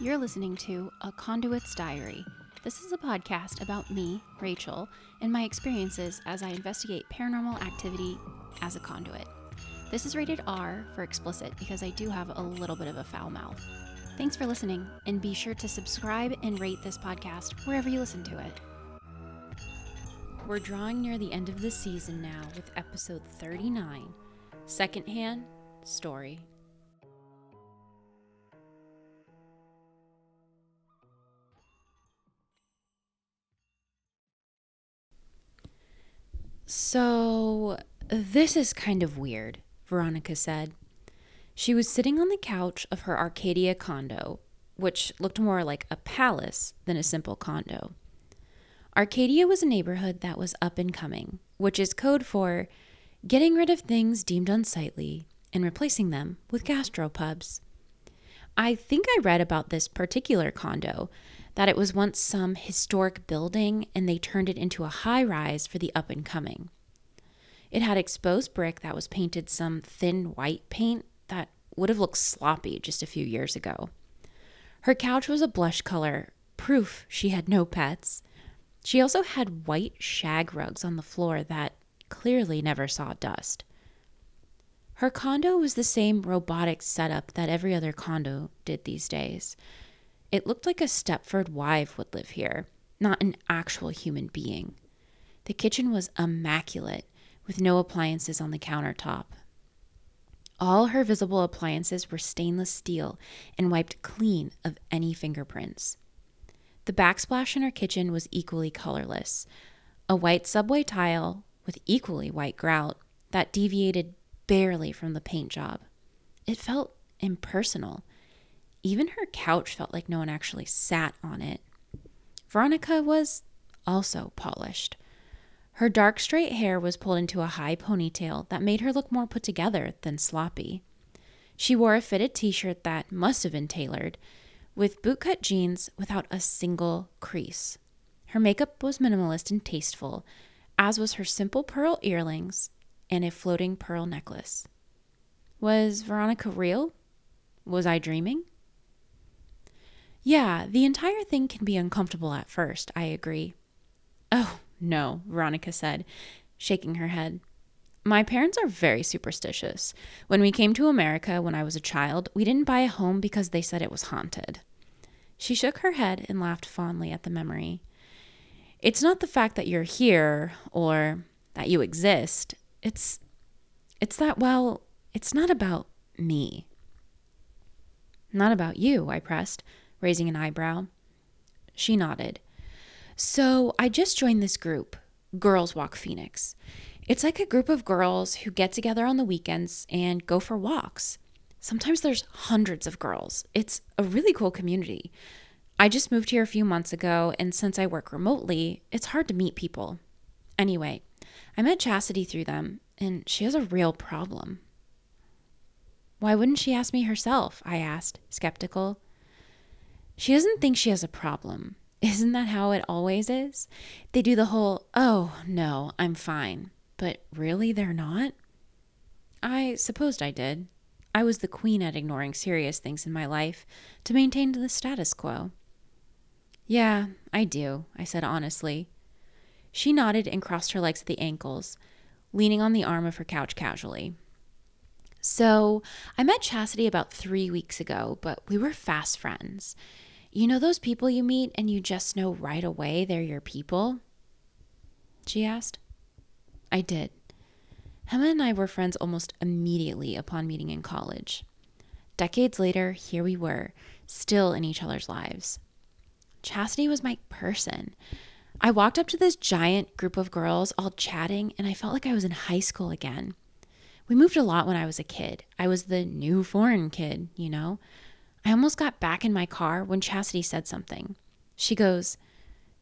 You're listening to A Conduit's Diary. This is a podcast about me, Rachel, and my experiences as I investigate paranormal activity as a conduit. This is rated R for explicit because I do have a little bit of a foul mouth. Thanks for listening, and be sure to subscribe and rate this podcast wherever you listen to it. We're drawing near the end of the season now with episode 39, Secondhand Story. So, this is kind of weird, Veronica said. She was sitting on the couch of her Arcadia condo, which looked more like a palace than a simple condo. Arcadia was a neighborhood that was up and coming, which is code for getting rid of things deemed unsightly and replacing them with gastropubs. I think I read about this particular condo, that it was once some historic building and they turned it into a high-rise for the up and coming. It had exposed brick that was painted some thin white paint that would have looked sloppy just a few years ago. Her couch was a blush color, proof she had no pets. She also had white shag rugs on the floor that clearly never saw dust. Her condo was the same robotic setup that every other condo did these days. It looked like a Stepford wife would live here, not an actual human being. The kitchen was immaculate, with no appliances on the countertop. All her visible appliances were stainless steel and wiped clean of any fingerprints. The backsplash in her kitchen was equally colorless, a white subway tile with equally white grout that deviated barely from the paint job. It felt impersonal. Even her couch felt like no one actually sat on it. Veronica was also polished. Her dark straight hair was pulled into a high ponytail that made her look more put together than sloppy. She wore a fitted t-shirt that must have been tailored, with bootcut jeans without a single crease. Her makeup was minimalist and tasteful, as was her simple pearl earrings and a floating pearl necklace. Was Veronica real? Was I dreaming? Yeah, the entire thing can be uncomfortable at first, I agree. Oh, no, Veronica said, shaking her head. My parents are very superstitious. When we came to America when I was a child, we didn't buy a home because they said it was haunted. She shook her head and laughed fondly at the memory. It's not the fact that you're here or that you exist. It's that, well, it's not about me. Not about you, I pressed, raising an eyebrow. She nodded. So I just joined this group, Girls Walk Phoenix. It's like a group of girls who get together on the weekends and go for walks. Sometimes there's hundreds of girls. It's a really cool community. I just moved here a few months ago, and since I work remotely, it's hard to meet people. Anyway, I met Chasity through them, and she has a real problem. Why wouldn't she ask me herself? I asked, skeptical. She doesn't think she has a problem. Isn't that how it always is? They do the whole, oh, no, I'm fine. But really, they're not? I supposed I did. I was the queen at ignoring serious things in my life to maintain the status quo. Yeah, I do, I said honestly. She nodded and crossed her legs at the ankles, leaning on the arm of her couch casually. So, I met Chasity about 3 weeks ago, but we were fast friends. You know those people you meet and you just know right away they're your people? She asked. I did. Hema and I were friends almost immediately upon meeting in college. Decades later, here we were, still in each other's lives. Chasity was my person. I walked up to this giant group of girls all chatting, and I felt like I was in high school again. We moved a lot when I was a kid. I was the new foreign kid, you know. I almost got back in my car when Chasity said something. She goes,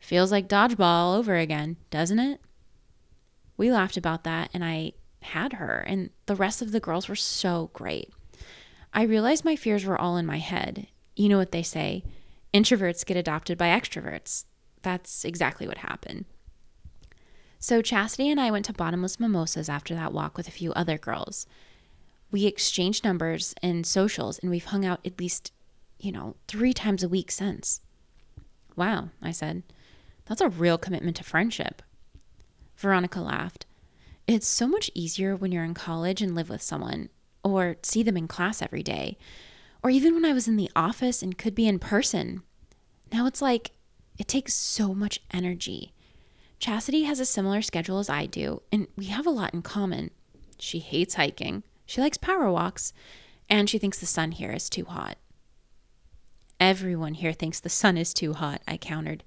"Feels like dodgeball all over again, doesn't it?" We laughed about that, and I had her, and the rest of the girls were so great. I realized my fears were all in my head. You know what they say, introverts get adopted by extroverts. That's exactly what happened. So Chasity and I went to Bottomless Mimosas after that walk with a few other girls. We exchanged numbers and socials, and we've hung out at least you know, 3 times a week since. Wow, I said. That's a real commitment to friendship. Veronica laughed. It's so much easier when you're in college and live with someone, or see them in class every day, or even when I was in the office and could be in person. Now it's like, it takes so much energy. Chasity has a similar schedule as I do, and we have a lot in common. She hates hiking, she likes power walks, and she thinks the sun here is too hot. Everyone here thinks the sun is too hot, I countered.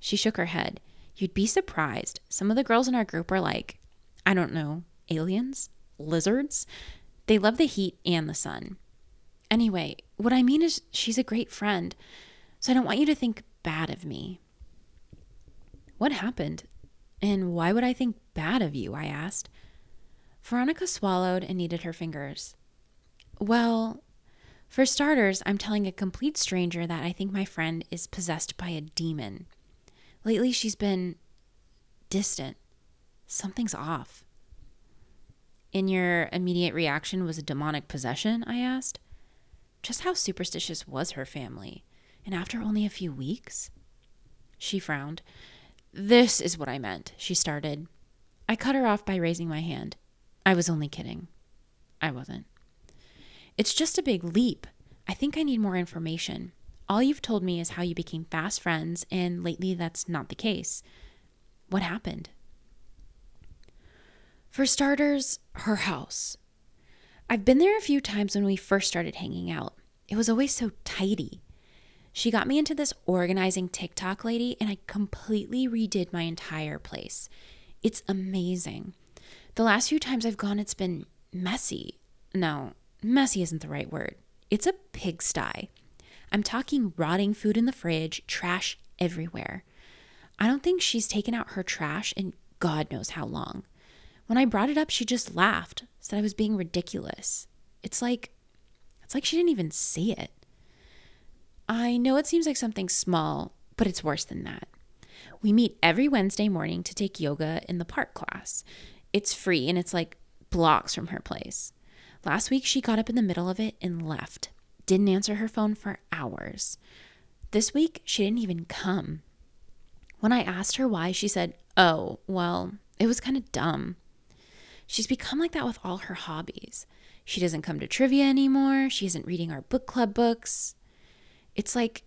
She shook her head. You'd be surprised. Some of the girls in our group are like, I don't know, aliens? Lizards? They love the heat and the sun. Anyway, what I mean is she's a great friend, so I don't want you to think bad of me. What happened? And why would I think bad of you? I asked. Veronica swallowed and kneaded her fingers. Well, for starters, I'm telling a complete stranger that I think my friend is possessed by a demon. Lately, she's been distant. Something's off. And your immediate reaction was a demonic possession, I asked. Just how superstitious was her family? And after only a few weeks? She frowned. This is what I meant, she started. I cut her off by raising my hand. I was only kidding. I wasn't. It's just a big leap. I think I need more information. All you've told me is how you became fast friends, and lately that's not the case. What happened? For starters, her house. I've been there a few times when we first started hanging out. It was always so tidy. She got me into this organizing TikTok lady, and I completely redid my entire place. It's amazing. The last few times I've gone, it's been messy. No, messy isn't the right word. It's a pigsty. I'm talking rotting food in the fridge, trash everywhere. I don't think she's taken out her trash in God knows how long. When I brought it up, she just laughed, said I was being ridiculous. It's like she didn't even see it. I know it seems like something small, but it's worse than that. We meet every Wednesday morning to take yoga in the park class. It's free and it's like blocks from her place. Last week, she got up in the middle of it and left. Didn't answer her phone for hours. This week, she didn't even come. When I asked her why, she said, oh, well, it was kind of dumb. She's become like that with all her hobbies. She doesn't come to trivia anymore. She isn't reading our book club books. It's like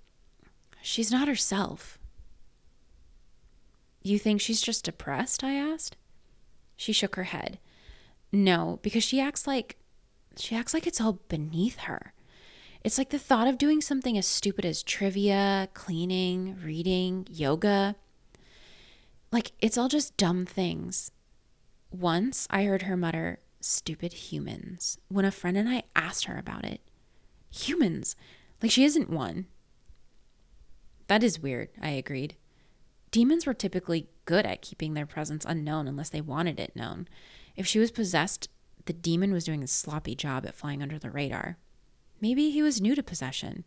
she's not herself. You think she's just depressed? I asked. She shook her head. No, because she acts like it's all beneath her. It's like the thought of doing something as stupid as trivia, cleaning, reading, yoga. Like, it's all just dumb things. Once I heard her mutter, stupid humans, when a friend and I asked her about it. Humans? Like, she isn't one. That is weird, I agreed. Demons were typically good at keeping their presence unknown unless they wanted it known. If she was possessed, the demon was doing a sloppy job at flying under the radar. Maybe he was new to possession.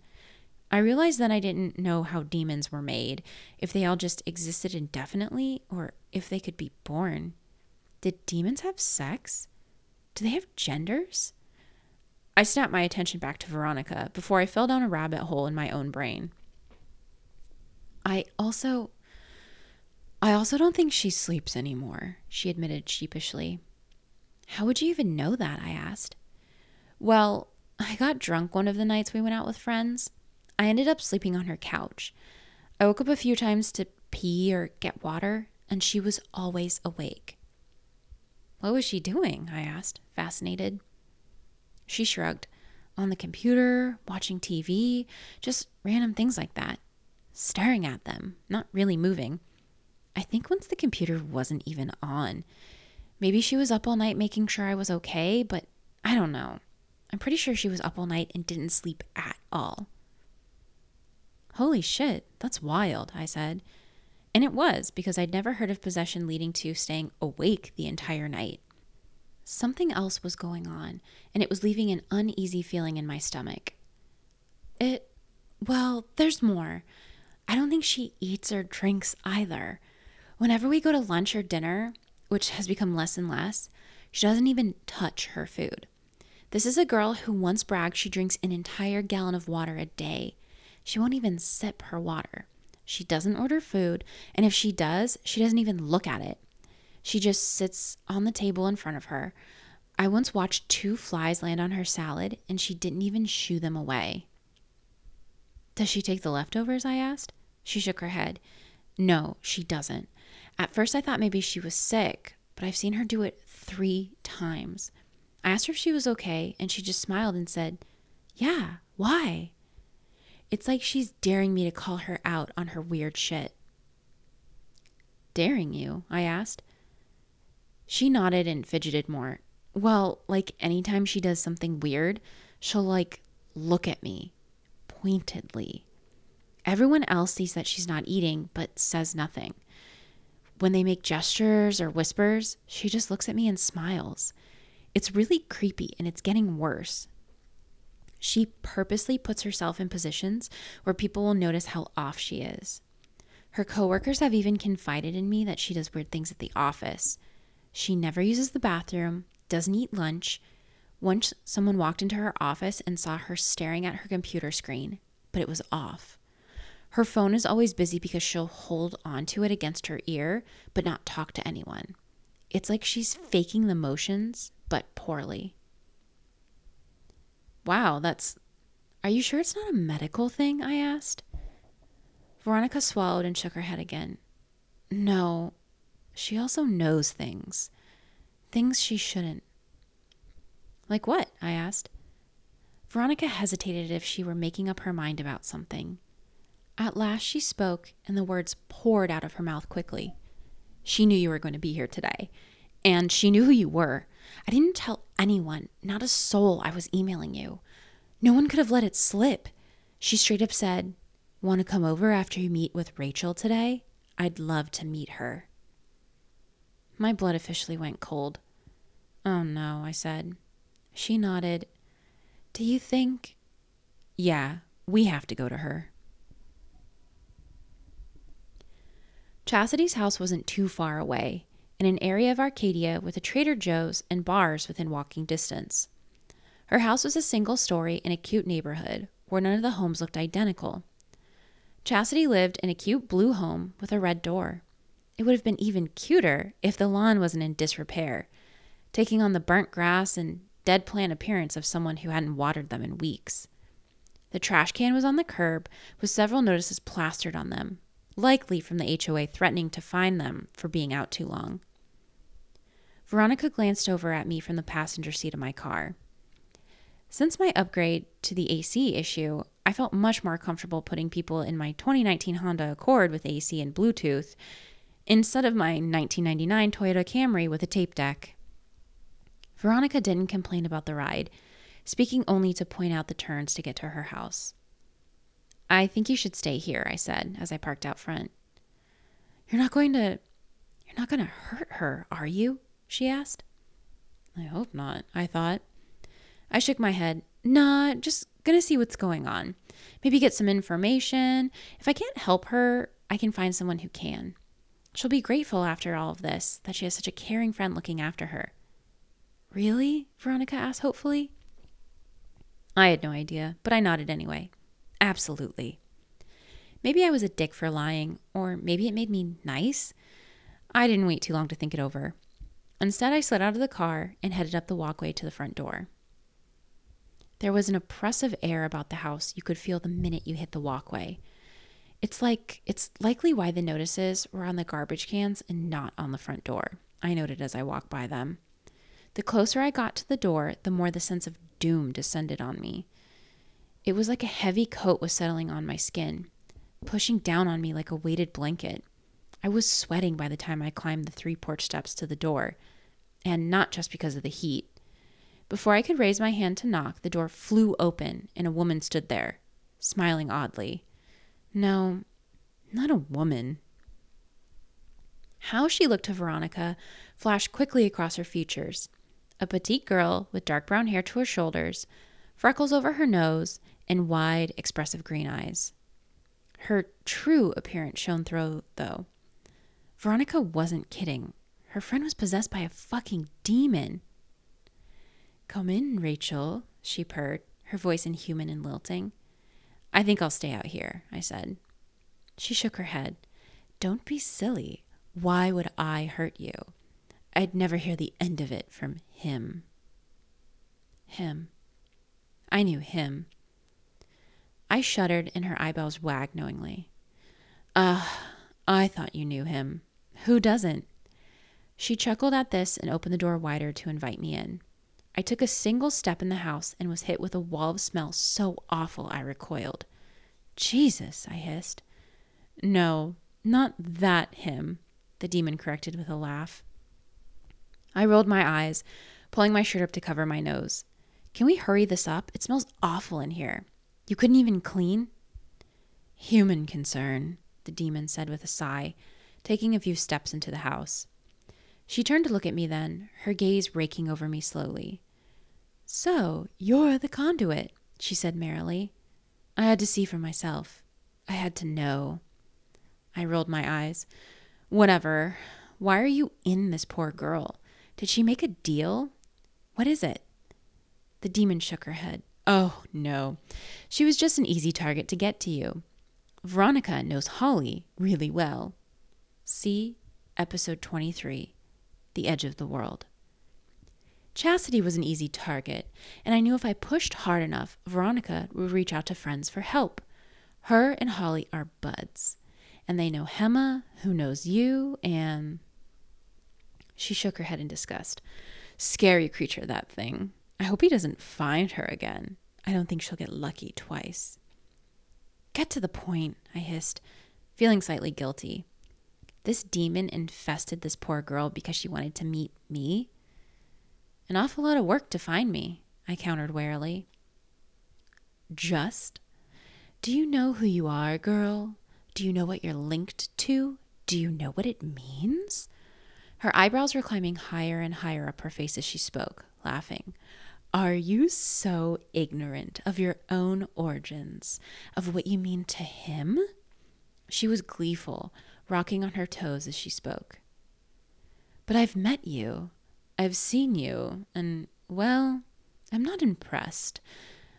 I realized then I didn't know how demons were made, if they all just existed indefinitely, or if they could be born. Did demons have sex? Do they have genders? I snapped my attention back to Veronica before I fell down a rabbit hole in my own brain. I also don't think she sleeps anymore, she admitted sheepishly. How would you even know that? I asked. Well, I got drunk one of the nights we went out with friends. I ended up sleeping on her couch. I woke up a few times to pee or get water, and she was always awake. What was she doing? I asked, fascinated. She shrugged. On the computer, watching TV, just random things like that. Staring at them, not really moving. I think once the computer wasn't even on. Maybe she was up all night making sure I was okay, but I don't know. I'm pretty sure she was up all night and didn't sleep at all. Holy shit, that's wild, I said. And it was, because I'd never heard of possession leading to staying awake the entire night. Something else was going on, and it was leaving an uneasy feeling in my stomach. Well, there's more. I don't think she eats or drinks either. Whenever we go to lunch or dinner, which has become less and less, she doesn't even touch her food. This is a girl who once bragged she drinks an entire gallon of water a day. She won't even sip her water. She doesn't order food, and if she does, she doesn't even look at it. She just sits on the table in front of her. I once watched 2 flies land on her salad, and she didn't even shoo them away. Does she take the leftovers? I asked. She shook her head. No, she doesn't. At first I thought maybe she was sick, but I've seen her do it 3 times. I asked her if she was okay, and she just smiled and said, "Yeah, why?" It's like she's daring me to call her out on her weird shit. Daring you? I asked. She nodded and fidgeted more. Well, like anytime she does something weird, she'll look at me pointedly. Everyone else sees that she's not eating, but says nothing. When they make gestures or whispers, she just looks at me and smiles. It's really creepy, and it's getting worse. She purposely puts herself in positions where people will notice how off she is. Her coworkers have even confided in me that she does weird things at the office. She never uses the bathroom, doesn't eat lunch. Once someone walked into her office and saw her staring at her computer screen, but it was off. Her phone is always busy because she'll hold onto it against her ear, but not talk to anyone. It's like she's faking the motions, but poorly. Wow, are you sure it's not a medical thing? I asked. Veronica swallowed and shook her head again. No, she also knows things. Things she shouldn't. Like what? I asked. Veronica hesitated if she were making up her mind about something. At last she spoke, and the words poured out of her mouth quickly. She knew you were going to be here today, and she knew who you were. I didn't tell anyone, not a soul, I was emailing you. No one could have let it slip. She straight up said, "Want to come over after you meet with Rachel today? I'd love to meet her." My blood officially went cold. "Oh no," I said. She nodded. "Do you think?" "Yeah, we have to go to her." Chastity's house wasn't too far away, in an area of Arcadia with a Trader Joe's and bars within walking distance. Her house was a single story in a cute neighborhood where none of the homes looked identical. Chasity lived in a cute blue home with a red door. It would have been even cuter if the lawn wasn't in disrepair, taking on the burnt grass and dead plant appearance of someone who hadn't watered them in weeks. The trash can was on the curb with several notices plastered on them, likely from the HOA threatening to fine them for being out too long. Veronica glanced over at me from the passenger seat of my car. Since my upgrade to the AC issue, I felt much more comfortable putting people in my 2019 Honda Accord with AC and Bluetooth instead of my 1999 Toyota Camry with a tape deck. Veronica didn't complain about the ride, speaking only to point out the turns to get to her house. "I think you should stay here," I said as I parked out front. You're not going to hurt her, are you?" she asked. I hope not, I thought. I shook my head. Nah, just gonna see what's going on. Maybe get some information. If I can't help her, I can find someone who can. She'll be grateful after all of this that she has such a caring friend looking after her. "Really?" Veronica asked hopefully. I had no idea, but I nodded anyway. Absolutely. Maybe I was a dick for lying, or maybe it made me nice. I didn't wait too long to think it over. Instead, I slid out of the car and headed up the walkway to the front door. There was an oppressive air about the house you could feel the minute you hit the walkway. It's likely why the notices were on the garbage cans and not on the front door, I noted as I walked by them. The closer I got to the door, the more the sense of doom descended on me. It was like a heavy coat was settling on my skin, pushing down on me like a weighted blanket. I was sweating by the time I climbed the 3 porch steps to the door, and not just because of the heat. Before I could raise my hand to knock, the door flew open, and a woman stood there, smiling oddly. No, not a woman. How she looked to Veronica flashed quickly across her features. A petite girl with dark brown hair to her shoulders, freckles over her nose, and wide, expressive green eyes. Her true appearance shone through, though. Veronica wasn't kidding. Her friend was possessed by a fucking demon. Come in, Rachel, she purred, her voice inhuman and lilting. I think I'll stay out here, I said. She shook her head. Don't be silly. Why would I hurt you? I'd never hear the end of it from him. Him. I knew him. I shuddered and her eyebrows wagged knowingly. I thought you knew him. Who doesn't? She chuckled at this and opened the door wider to invite me in. I took a single step in the house and was hit with a wall of smell so awful I recoiled. Jesus, I hissed. No, not that him, the demon corrected with a laugh. I rolled my eyes, pulling my shirt up to cover my nose. Can we hurry this up? It smells awful in here. You couldn't even clean? Human concern, the demon said with a sigh, taking a few steps into the house. She turned to look at me then, her gaze raking over me slowly. So, you're the conduit, she said merrily. I had to see for myself. I had to know. I rolled my eyes. Whatever. Why are you in this poor girl? Did she make a deal? What is it? The demon shook her head. Oh, no. She was just an easy target to get to you. Veronica knows Holly really well. See episode 23, The Edge of the World. Chasity was an easy target, and I knew if I pushed hard enough, Veronica would reach out to friends for help. Her and Holly are buds, and they know Hema, who knows you, and... She shook her head in disgust. Scary creature, that thing. I hope he doesn't find her again. I don't think she'll get lucky twice. Get to the point, I hissed, feeling slightly guilty. This demon infested this poor girl because she wanted to meet me? An awful lot of work to find me, I countered warily. Just? Do you know who you are, girl? Do you know what you're linked to? Do you know what it means? Her eyebrows were climbing higher and higher up her face as she spoke, laughing. Are you so ignorant of your own origins, of what you mean to him? She was gleeful, rocking on her toes as she spoke. But I've met you, I've seen you, and, well, I'm not impressed.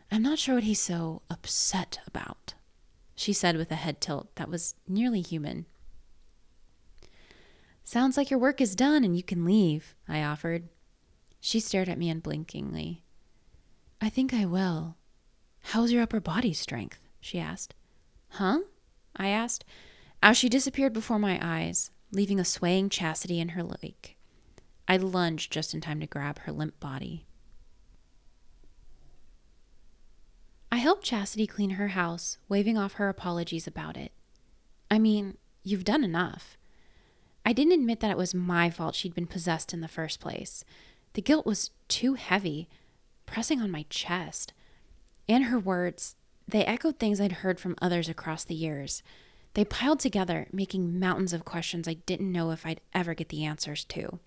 I'm not sure what he's so upset about, she said with a head tilt that was nearly human. Sounds like your work is done and you can leave, I offered. She stared at me unblinkingly. I think I will. How's your upper body strength? She asked. Huh? I asked, as she disappeared before my eyes, leaving a swaying Chasity in her wake. I lunged just in time to grab her limp body. I helped Chasity clean her house, waving off her apologies about it. I mean, you've done enough. I didn't admit that it was my fault she'd been possessed in the first place. The guilt was too heavy, pressing on my chest. And her words, they echoed things I'd heard from others across the years. They piled together, making mountains of questions I didn't know if I'd ever get the answers to.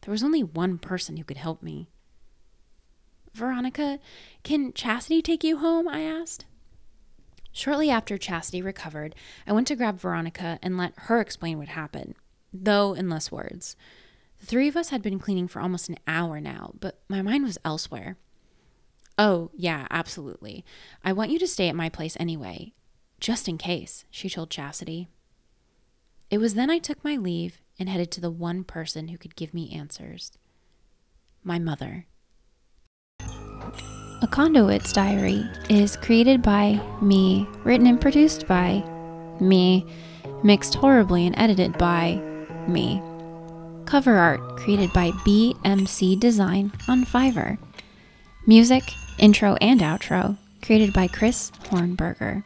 There was only one person who could help me. Veronica, can Chasity take you home? I asked. Shortly after Chasity recovered, I went to grab Veronica and let her explain what happened, though in less words. The three of us had been cleaning for almost an hour now, but my mind was elsewhere. Oh, yeah, absolutely. I want you to stay at my place anyway, just in case, she told Chasity. It was then I took my leave and headed to the one person who could give me answers. My mother. A Conduit's Diary is created by me, written and produced by me, mixed horribly and edited by me. Cover art created by BMC Design on Fiverr. Music, intro and outro, created by Chris Hornberger.